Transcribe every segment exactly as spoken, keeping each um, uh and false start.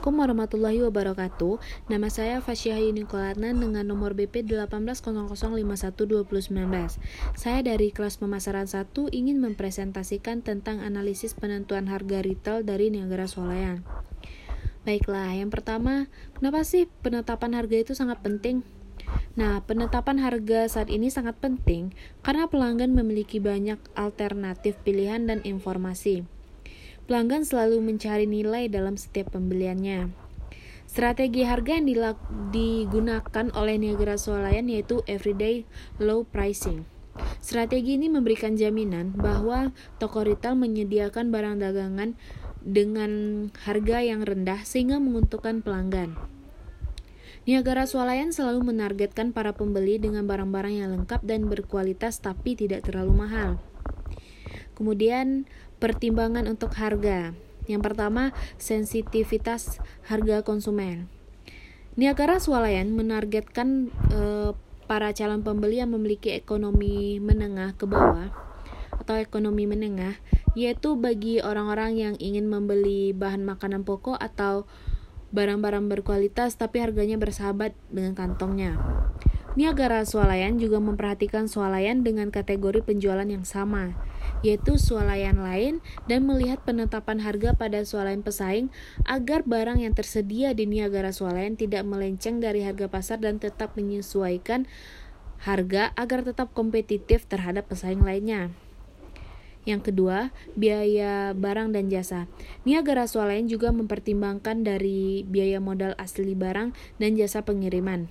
Assalamualaikum warahmatullahi wabarakatuh. Nama saya Fashyahi Nikolatnan dengan nomor B P satu delapan nol nol lima satu dua nol satu nine. Saya dari kelas pemasaran satu ingin mempresentasikan tentang analisis penentuan harga retail dari Niagara Swalayan. Baiklah, yang pertama, kenapa sih penetapan harga itu sangat penting? Nah, penetapan harga saat ini sangat penting karena pelanggan memiliki banyak alternatif pilihan dan informasi. Pelanggan selalu mencari nilai dalam setiap pembeliannya. Strategi harga yang digunakan oleh Niagara Swalayan yaitu Everyday Low Pricing. Strategi ini memberikan jaminan bahwa toko retail menyediakan barang dagangan dengan harga yang rendah sehingga menguntungkan pelanggan. Niagara Swalayan selalu menargetkan para pembeli dengan barang-barang yang lengkap dan berkualitas tapi tidak terlalu mahal. Kemudian, pertimbangan untuk harga. Yang pertama, sensitivitas harga konsumen. Niagara Swalayan menargetkan eh, para calon pembeli yang memiliki ekonomi menengah ke bawah atau ekonomi menengah, yaitu bagi orang-orang yang ingin membeli bahan makanan pokok atau barang-barang berkualitas tapi harganya bersahabat dengan kantongnya. Niagara Swalayan juga memperhatikan swalayan dengan kategori penjualan yang sama, yaitu swalayan lain, dan melihat penetapan harga pada swalayan pesaing agar barang yang tersedia di Niagara Swalayan tidak melenceng dari harga pasar dan tetap menyesuaikan harga agar tetap kompetitif terhadap pesaing lainnya. Yang kedua, biaya barang dan jasa. Niagara Swalayan juga mempertimbangkan dari biaya modal asli barang dan jasa pengiriman.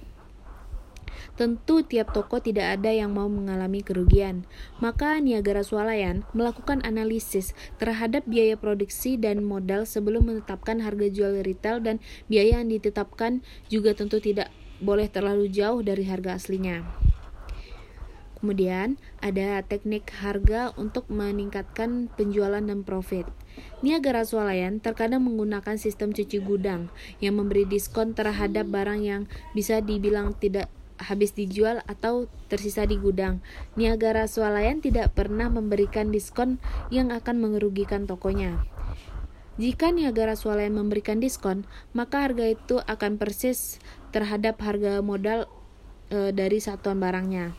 Tentu tiap toko tidak ada yang mau mengalami kerugian. Maka Niagara Swalayan melakukan analisis terhadap biaya produksi dan modal sebelum menetapkan harga jual retail, dan biaya yang ditetapkan juga tentu tidak boleh terlalu jauh dari harga aslinya. Kemudian, ada teknik harga untuk meningkatkan penjualan dan profit. Niagara Swalayan terkadang menggunakan sistem cuci gudang yang memberi diskon terhadap barang yang bisa dibilang tidak habis dijual atau tersisa di gudang. Niagara Swalayan tidak pernah memberikan diskon yang akan mengerugikan tokonya. Jika Niagara Swalayan memberikan diskon, maka harga itu akan persis terhadap harga modal e, dari satuan barangnya.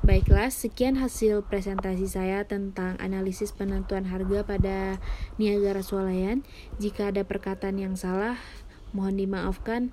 Baiklah, sekian hasil presentasi saya tentang analisis penentuan harga pada Niagara Swalayan. Jika ada perkataan yang salah, mohon dimaafkan.